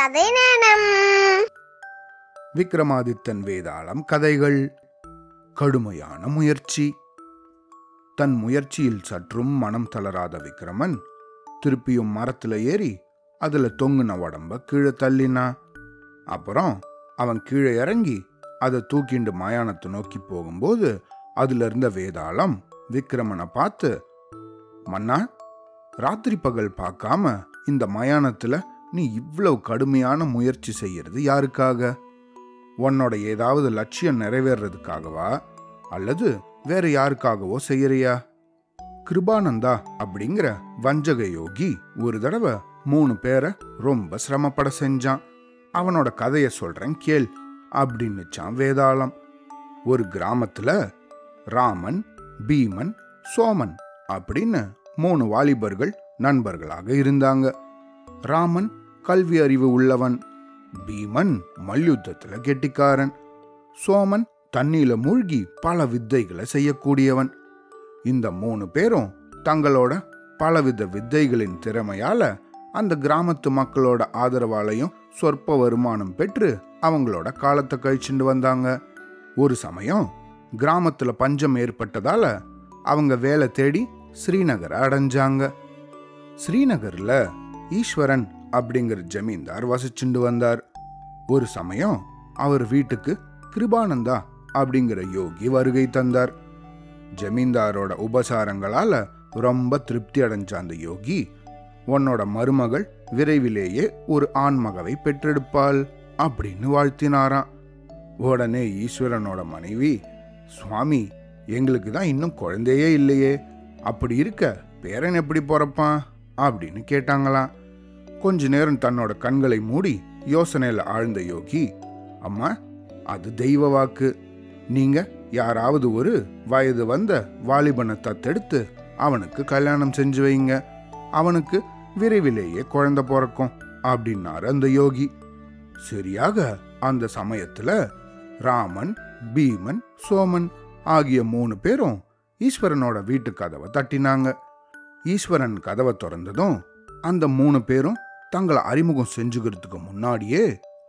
கதை நேரம். விக்கிரமாதித்தன் வேதாளம் கதைகள். கடுமையான முயற்சி. தன் முயற்சியில் சற்றும் மனம் தளராத விக்கிரமன் திருப்பியும் மரத்துல ஏறி அதுல தொங்குன உடம்ப கீழே தள்ளினா. அப்புறம் அவன் கீழே இறங்கி அதை தூக்கிண்டு மயானத்தை நோக்கி போகும்போது அதுல இருந்த வேதாளம் விக்கிரமனை பார்த்து, மன்னா, ராத்திரி பகல் பார்க்காம இந்த மயானத்துல நீ இவ்வளவு கடுமையான முயற்சி செய்யறது யாருக்காக? உன்னோட ஏதாவது லட்சியம் நிறைவேறதுக்காகவா அல்லது வேற யாருக்காகவோ செய்யறியா? கிருபானந்தா அப்படிங்கிற வஞ்சக யோகி ஒரு தடவை 3 பேரை ரொம்ப சிரமப்பட செஞ்சான். அவனோட கதையை சொல்றேன் கேள் அப்படின்னுச்சான் வேதாளம். ஒரு கிராமத்துல ராமன், பீமன், சோமன் அப்படின்னு 3 வாலிபர்கள் நண்பர்களாக இருந்தாங்க. ராமன் கல்வி அறிவு உள்ளவன், பீமன் மல்யுத்தத்துல கெட்டிக்காரன், சோமன் தண்ணியில மூழ்கி பல வித்தைகளை செய்யக்கூடியவன். இந்த 3 பேரும் தங்களோட பலவித வித்தைகளின் திறமையால அந்த கிராமத்து மக்களோட ஆதரவாலையும் சொற்ப வருமானம் பெற்று அவங்களோட காலத்தை கழிச்சுட்டு வந்தாங்க. ஒரு சமயம் கிராமத்துல பஞ்சம் ஏற்பட்டதால அவங்க வேலை தேடி ஸ்ரீநகரை அடைஞ்சாங்க. ஸ்ரீநகர்ல ஈஸ்வரன் அப்படிங்கிற ஜமீன்தார் வசிச்சுண்டு வந்தார். ஒரு சமயம் அவர் வீட்டுக்கு கிருபானந்தா அப்படிங்கிற யோகி வருகை தந்தார். ஜமீன்தாரோட உபசாரங்களால ரொம்ப திருப்தி அடைஞ்ச அந்த யோகி, உன்னோட மருமகள் விரைவிலேயே ஒரு ஆண்மகவை பெற்றெடுப்பாள் அப்படின்னு வாழ்த்தினாராம். உடனே ஈஸ்வரனோட மனைவி, சுவாமி, எங்களுக்கு தான் இன்னும் குழந்தையே இல்லையே, அப்படி இருக்க பேரன் எப்படி பிறப்பான் அப்படின்னு கேட்டாங்களாம். கொஞ்ச நேரம் தன்னோட கண்களை மூடி யோசனையில ஆழ்ந்த யோகி, அம்மா, அது தெய்வ வாக்கு. நீங்க யாராவது ஒரு வயது வந்த வாலிபனை தத்தெடுத்து அவனுக்கு கல்யாணம் செஞ்சு வைங்க, அவனுக்கு விரைவிலேயே குழந்தை பிறக்கும் அப்படின்னாரு அந்த யோகி. சரியாக அந்த சமயத்துல ராமன், பீமன், சோமன் ஆகிய 3 பேரும் ஈஸ்வரனோட வீட்டு கதவை தட்டினாங்க. ஈஸ்வரன் கதவை திறந்ததும் அந்த 3 பேரும் தங்களை அறிமுகம் செஞ்சுக்கிறதுக்கு முன்னாடியே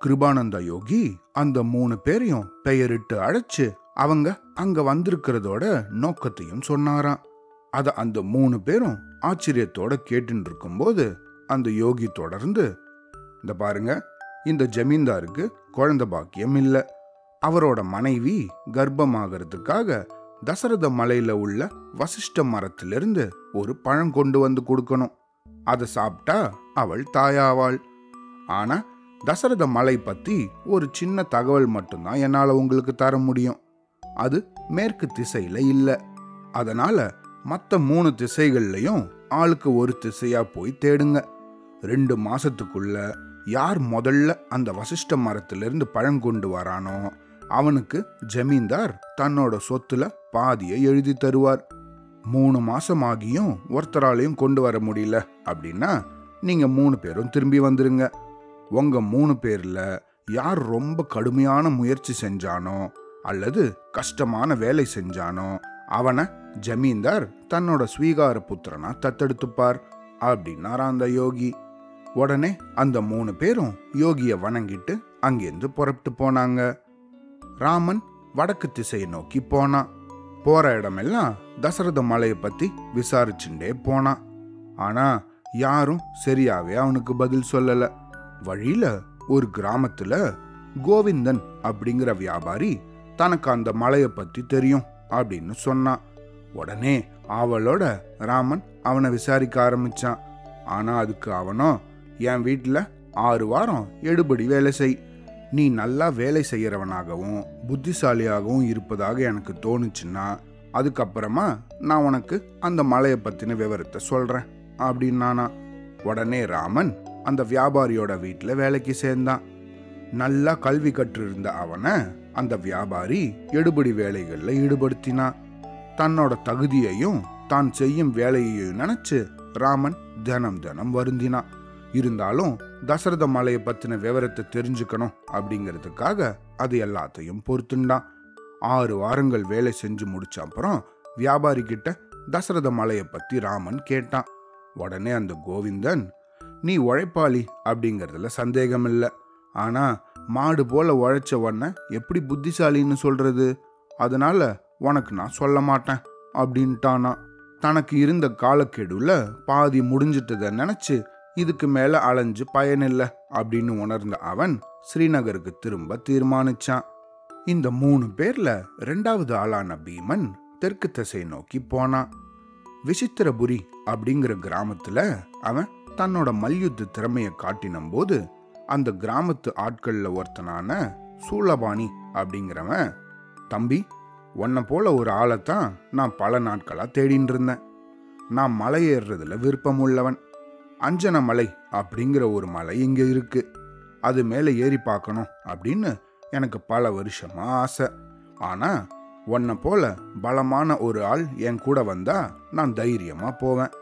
கிருபானந்த யோகி அந்த 3 பேரையும் பெயரிட்டு அழைச்சு அவங்க அங்க வந்திருக்கிறதோட நோக்கத்தையும் சொன்னாராம். அத அந்த 3 பேரும் ஆச்சரியத்தோட கேட்டுட்டு இருக்கும்போது அந்த யோகி தொடர்ந்து, இந்த பாருங்க, இந்த ஜமீன்தாருக்கு குழந்தை பாக்கியம் இல்லை. அவரோட மனைவி கர்ப்பமாகிறதுக்காக தசரத மலையில உள்ள வசிஷ்ட மரத்திலிருந்து ஒரு பழம் கொண்டு வந்து கொடுக்கணும். அதை சாப்பிட்டா அவள் தாயாவாள். ஆனா தசரத மலை பத்தி ஒரு சின்ன தகவல் மட்டும்தான் என்னால் உங்களுக்கு தர முடியும். அது மேற்கு திசையில இல்லை. அதனால மற்ற 3 திசைகள்லையும் ஆளுக்கு ஒரு திசையா போய் தேடுங்க. 2 மாசத்துக்குள்ள யார் முதல்ல அந்த வசிஷ்ட மரத்திலிருந்து பழம் கொண்டு வரானோ அவனுக்கு ஜமீன்தார் தன்னோட சொத்துல பாதியை எழுதி தருவார். 3 மாசமாகியும் ஒருத்தராலையும் கொண்டு வர முடியல அப்படின்னா நீங்க 3 பேரும் திரும்பி வந்துருங்க. உங்க 3 பேர்ல யார் ரொம்ப கடுமையான முயற்சி செஞ்சானோ அல்லது கஷ்டமான வேலை செஞ்சானோ அவனை ஜமீன்தார் தன்னோட ஸ்வீகார புத்திரனா தத்தெடுத்துப்பார் அப்படின்னாரா அந்த யோகி. உடனே அந்த 3 பேரும் யோகிய வணங்கிட்டு அங்கேருந்து புறப்பட்டு போனாங்க. ராமன் வடக்கு திசையை நோக்கி போனான். போற இடமெல்லாம் தசரத மலையை பத்தி விசாரிச்சுட்டே போனான். ஆனா யாரும் சரியாவே அவனுக்கு பதில் சொல்லல. வழியில ஒரு கிராமத்துல கோவிந்தன் அப்படிங்கிற வியாபாரி தனக்கு அந்த மலையை பத்தி தெரியும் அப்படின்னு சொன்னான். உடனே அவளோட ராமன் அவனை விசாரிக்க ஆரம்பிச்சான். ஆனா அதுக்கு அவனோ, என் வீட்டுல 6 வாரம் எடுபடி வேலை செய், நீ நல்லா வேலை செய்யறவனாகவும் புத்திசாலியாகவும் இருப்பதாக எனக்கு தோணுச்சுன்னா அதுக்கப்புறமா நான் உனக்கு அந்த மலையை பத்தின விவரத்தை சொல்றேன் அப்படின்னானா. உடனே ராமன் அந்த வியாபாரியோட வீட்டுல வேலைக்கு சேர்ந்தான். நல்லா கல்வி கற்றிருந்த அவனை அந்த வியாபாரி எடுபடி வேலைகள்ல ஈடுபடுத்தினான். தன்னோட தகுதியையும் தான் செய்யும் வேலையையும் நினைச்சு ராமன் தினம் தினம் வருந்தினான். இருந்தாலும் தசரத மலையை பத்தின விவரத்தை தெரிஞ்சுக்கணும் அப்படிங்கிறதுக்காக அது எல்லாத்தையும் பொறுத்துண்டான். 6 வாரங்கள் வேலை செஞ்சு முடிச்ச அப்புறம் வியாபாரி கிட்ட தசரத மலையை பத்தி ராமன் கேட்டான். உடனே அந்த கோவிந்தன், நீ உழைப்பாளி அப்படிங்கிறதுல சந்தேகமில்லை. ஆனால் மாடு போல் உழைச்சவொன்னே எப்படி புத்திசாலின்னு சொல்கிறது? அதனால் உனக்கு நான் சொல்ல மாட்டேன் அப்படின்ட்டானா. தனக்கு இருந்த காலக்கெடுவில் பாதி முடிஞ்சிட்டதை நினச்சி இதுக்கு மேலே அலைஞ்சு பயனில்லை அப்படின்னு உணர்ந்த அவன் ஸ்ரீநகருக்கு திரும்ப தீர்மானித்தான். இந்த 3 பேரில் 2வது ஆளான பீமன் தெற்கு திசை நோக்கி போனான். விசித்திரபுரி அப்படிங்கிற கிராமத்தில் அவன் தன்னோட மல்யுத்த திறமையை காட்டினம்போது அந்த கிராமத்து ஆட்களில் ஒருத்தனான சூளபாணி அப்படிங்கிறவன், தம்பி உன்னை போல ஒரு ஆளைத்தான் நான் பல நாட்களாக தேடின்னு இருந்தேன். நான் மலை ஏறுறதுல விருப்பம் உள்ளவன். அஞ்சன மலை அப்படிங்கிற ஒரு மலை இங்கே இருக்கு. அது மேலே ஏறி பார்க்கணும் அப்படின்னு எனக்கு பல வருஷமாக ஆசை. ஆனால் உன்னை போல பலமான ஒரு ஆள் என் கூட வந்தால் நான் தைரியமாக போவேன்.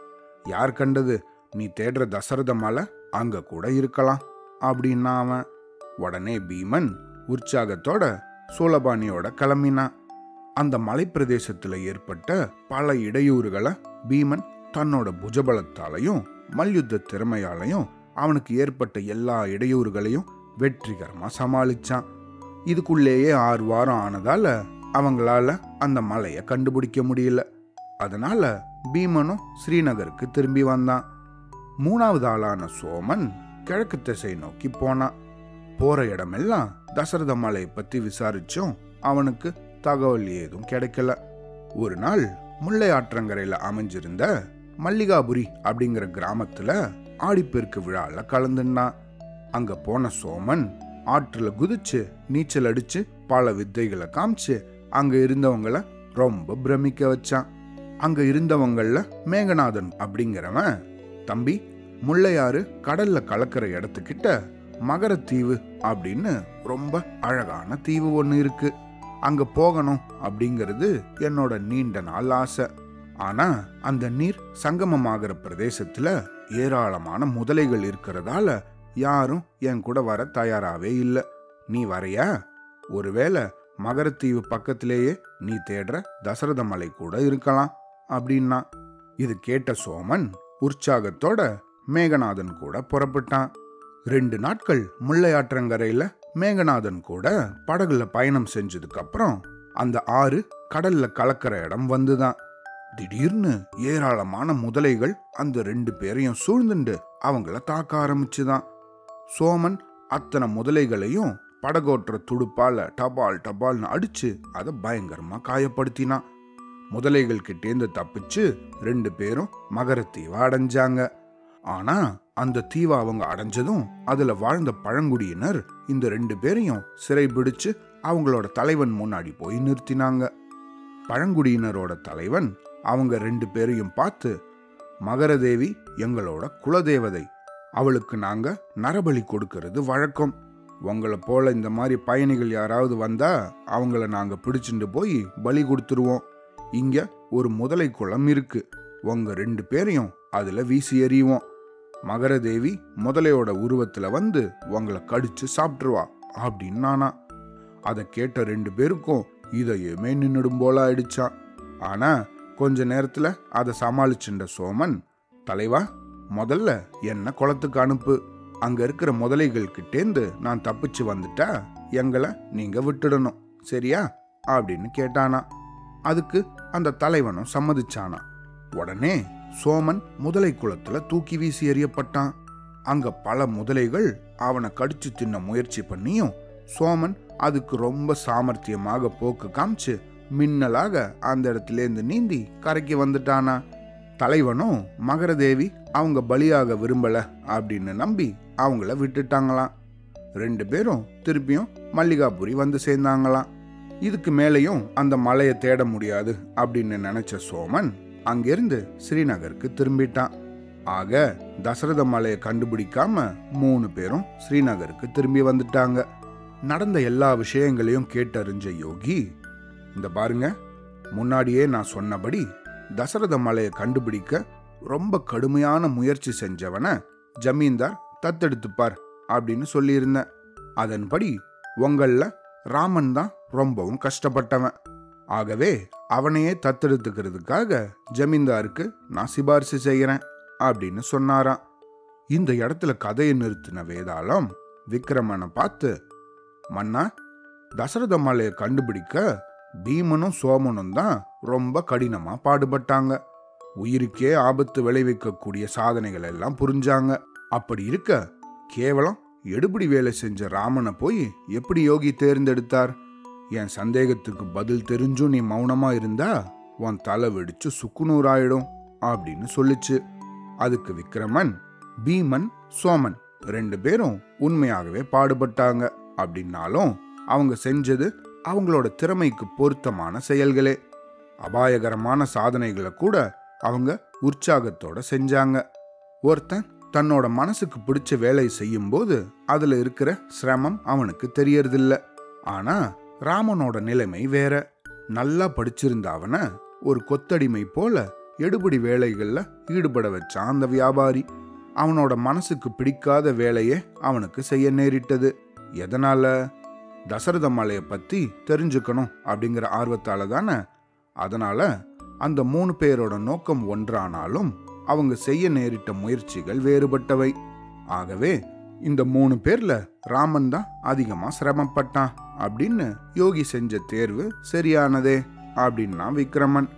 யார் கண்டது, நீ தேடுற தசரத மலை அங்கே கூட இருக்கலாம் அப்படின்னா அவன். உடனே பீமன் உற்சாகத்தோட சூளபாணியோட கிளம்பினான். அந்த மலைப்பிரதேசத்தில் ஏற்பட்ட பல இடையூறுகளை பீமன் தன்னோட புஜபலத்தாலையும் மல்யுத்த திறமையாலையும் அவனுக்கு ஏற்பட்ட எல்லா இடையூறுகளையும் வெற்றிகரமாக சமாளித்தான். இதுக்குள்ளேயே 6 வாரம் ஆனதால் அவங்களால அந்த மலையை கண்டுபிடிக்க முடியல. அதனால் பீமனும் ஸ்ரீநகருக்கு திரும்பி வந்தான். 3வது ஆளான சோமன் கிழக்கு திசை நோக்கி போனான். போகிற இடமெல்லாம் தசரத மலையை பற்றி விசாரித்தும் அவனுக்கு தகவல் ஏதும் கிடைக்கல. ஒரு நாள் முள்ளையாற்றங்கரையில் அமைஞ்சிருந்த மல்லிகாபுரி அப்படிங்கிற கிராமத்தில் ஆடிப்பெருக்கு விழாவில் கலந்துன்னான். அங்கே போன சோமன் ஆற்றில் குதிச்சு நீச்சல் அடித்து பல வித்தைகளை காமிச்சு அங்கே இருந்தவங்களை ரொம்ப பிரமிக்க வச்சான். அங்கே இருந்தவங்களில் மேகநாதன் அப்படிங்கிறவன், தம்பி முள்ளையாறு கடலில் கலக்கிற இடத்துக்கிட்ட மகர தீவு அப்படின்னு ரொம்ப அழகான தீவு ஒன்று இருக்குது. அங்கே போகணும் அப்படிங்கிறது என்னோட நீண்ட நாள் ஆசை. ஆனால் அந்த நீர் சங்கமமாகிற பிரதேசத்தில் ஏராளமான முதலைகள் இருக்கிறதால யாரும் என் கூட வர தயாராகவே இல்லை. நீ வரையா? ஒருவேளை மகரத்தீவு பக்கத்திலேயே நீ தேடுற தசரத மலை கூட இருக்கலாம் அப்படின்னா. இது கேட்ட சோமன் உற்சாகத்தோட மேகநாதன் கூட புறப்பட்டான். 2 நாட்கள் முள்ளையாற்றங்கரையில் மேகநாதன் கூட படகுல பயணம் செஞ்சதுக்கப்புறம் அந்த ஆறு கடல்ல கலக்கிற இடம் வந்துதான். திடீர்னு ஏராளமான முதலைகள் அந்த 2 பேரையும் சூழ்ந்துண்டு அவங்கள தாக்க ஆரம்பிச்சுதான். சோமன் அத்தனை முதலைகளையும் படகோட்டுற துடுப்பால் டபால் டபால்னு அடித்து அதை பயங்கரமாக காயப்படுத்தினான். முதலைகள்கிட்டேந்து தப்பிச்சு 2 பேரும் மகர தீவை அடைஞ்சாங்க. ஆனால் அந்த தீவை அவங்க அடைஞ்சதும் அதில் வாழ்ந்த பழங்குடியினர் இந்த 2 பேரையும் சிறைபிடிச்சு அவங்களோட தலைவன் முன்னாடி போய் நிறுத்தினாங்க. பழங்குடியினரோட தலைவன் அவங்க 2 பேரையும் பார்த்து, மகரதேவி எங்களோட குலதேவதை, அவளுக்கு நாங்கள் நரபலி கொடுக்கறது வழக்கம். உங்களை போல் இந்த மாதிரி பயணிகள் யாராவது வந்தால் அவங்கள நாங்கள் பிடிச்சிட்டு போய் பலி கொடுத்துருவோம். இங்கே ஒரு முதலை குளம் இருக்குது, உங்கள் 2 பேரையும் அதில் வீசி எறிவோம். மகரதேவி முதலையோட உருவத்தில் வந்து உங்களை கடிச்சு சாப்பிட்ருவா அப்படின்னு நானா. அதை கேட்ட 2 பேருக்கும் இதையுமே நின்றுடும் போல ஆயிடுச்சான். ஆனால் கொஞ்ச நேரத்தில் அதை சமாளிச்சுட்ட சோமன், தலைவா முதல்ல என்னை குளத்துக்கு அனுப்பு. அங்கே இருக்கிற முதலைகள்கிட்டேந்து நான் தப்பிச்சு வந்துட்டா எங்களை நீங்கள் விட்டுடணும், சரியா அப்படின்னு கேட்டானா. அதுக்கு அந்த தலைவனும் சம்மதிச்சானா. உடனே சோமன் முதலை குளத்தில் தூக்கி வீசி எறியப்பட்டான். அங்கே பல முதலைகள் அவனை கடிச்சு தின்ன முயற்சி பண்ணியும் சோமன் அதுக்கு ரொம்ப சாமர்த்தியமாக போக்கு காமிச்சு மின்னலாக அந்த இடத்துலேருந்து நீந்தி கரைக்கு வந்துட்டானா. தலைவனும் மகரதேவி அவங்க பலியாக விரும்பலை அப்படின்னு நம்பி அவங்கள விட்டுட்டாங்களாம். 2 பேரும் திருப்பியும் மல்லிகாபுரி வந்து சேர்ந்தாங்களாம். இதுக்கு மேலேயும் அந்த மலையை தேட முடியாது அப்படின்னு நினச்ச சோமன் அங்கிருந்து ஸ்ரீநகருக்கு திரும்பிட்டான். ஆக தசரத மலையை கண்டுபிடிக்காம 3 பேரும் ஸ்ரீநகருக்கு திரும்பி வந்துட்டாங்க. நடந்த எல்லா விஷயங்களையும் கேட்டறிஞ்ச யோகி, இந்த பாருங்க, முன்னாடியே நான் சொன்னபடி தசரத மலையை கண்டுபிடிக்க ரொம்ப கடுமையான முயற்சி செஞ்சவனை ஜமீன்தார் தத்தெடுத்துப்பார் அப்படின்னு சொல்லியிருந்தேன். அதன்படி உங்களில் ராமன் தான் ரொம்பவும் கஷ்டப்பட்டவன். ஆகவே அவனையே தத்தெடுத்துக்கிறதுக்காக ஜமீன்தாருக்கு நான் சிபாரிசு செய்கிறேன் அப்படின்னு சொன்னாராம். இந்த இடத்துல கதையை நிறுத்தின வேதாளம் விக்கிரமனை பார்த்து, மன்னா, தசரத மலையை கண்டுபிடிக்க பீமனும் சோமனும் தான் ரொம்ப கடினமா பாடுபட்டாங்க. உயிருக்கே ஆபத்து விளைவிக்கக்கூடிய சாதனைகள் எல்லாம் புரிஞ்சாங்க. அப்படி இருக்க கேவலம் எடுபடி வேலை செஞ்ச ராமனை போய் எப்படி யோகி தேர்ந்தெடுத்தார்? என் சந்தேகத்துக்கு பதில் தெரிஞ்சும் நீ மௌனமா இருந்தா உன் தலை வெடிச்சு சுக்குநூறாயிடும் அப்படின்னு சொல்லிச்சு. அதுக்கு விக்கிரமன், பீமன், சோமன் ரெண்டு பேரும் உண்மையாகவே பாடுபட்டாங்க. அப்படின்னாலும் அவங்க செஞ்சது அவங்களோட திறமைக்கு பொருத்தமான செயல்களே. அபாயகரமான சாதனைகளை கூட அவங்க உற்சாகத்தோட செஞ்சாங்க. ஒருத்தன் தன்னோட மனசுக்கு பிடிச்ச வேலையை செய்யும்போது அதில் இருக்கிற சிரமம் அவனுக்கு தெரியறதில்ல. ஆனால் ராமனோட நிலைமை வேற. நல்லா படிச்சிருந்த அவனை ஒரு கொத்தடிமை போல எடுபடி வேலைகளில் ஈடுபட வச்சான் அந்த வியாபாரி. அவனோட மனசுக்கு பிடிக்காத வேலையே அவனுக்கு செய்ய நேரிட்டது. எதனால? தசரத மலையை பற்றி தெரிஞ்சுக்கணும் அப்படிங்கிற ஆர்வத்தால தானே. அதனால அந்த மூணு பேரோட நோக்கம் ஒன்றானாலும் அவங்க செய்ய நேரிட்ட முயற்சிகள் வேறுபட்டவை. ஆகவே இந்த மூணு பேர்ல ராமன் தான் அதிகமாக சிரமப்பட்டான் அப்படின்னு யோகி செஞ்ச தேர்வு சரியானதே அப்படின்னா விக்கிரமன்.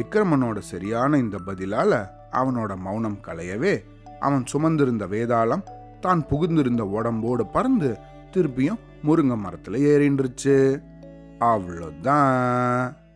விக்கிரமனோட சரியான இந்த பதிலால அவனோட மௌனம் கலையவே அவன் சுமந்திருந்த வேதாளம் தான் புகுந்திருந்த உடம்போடு பறந்து திருப்பியும் முருங்கை மரத்துல ஏறின்றுச்சு. அவ்வளோதான்.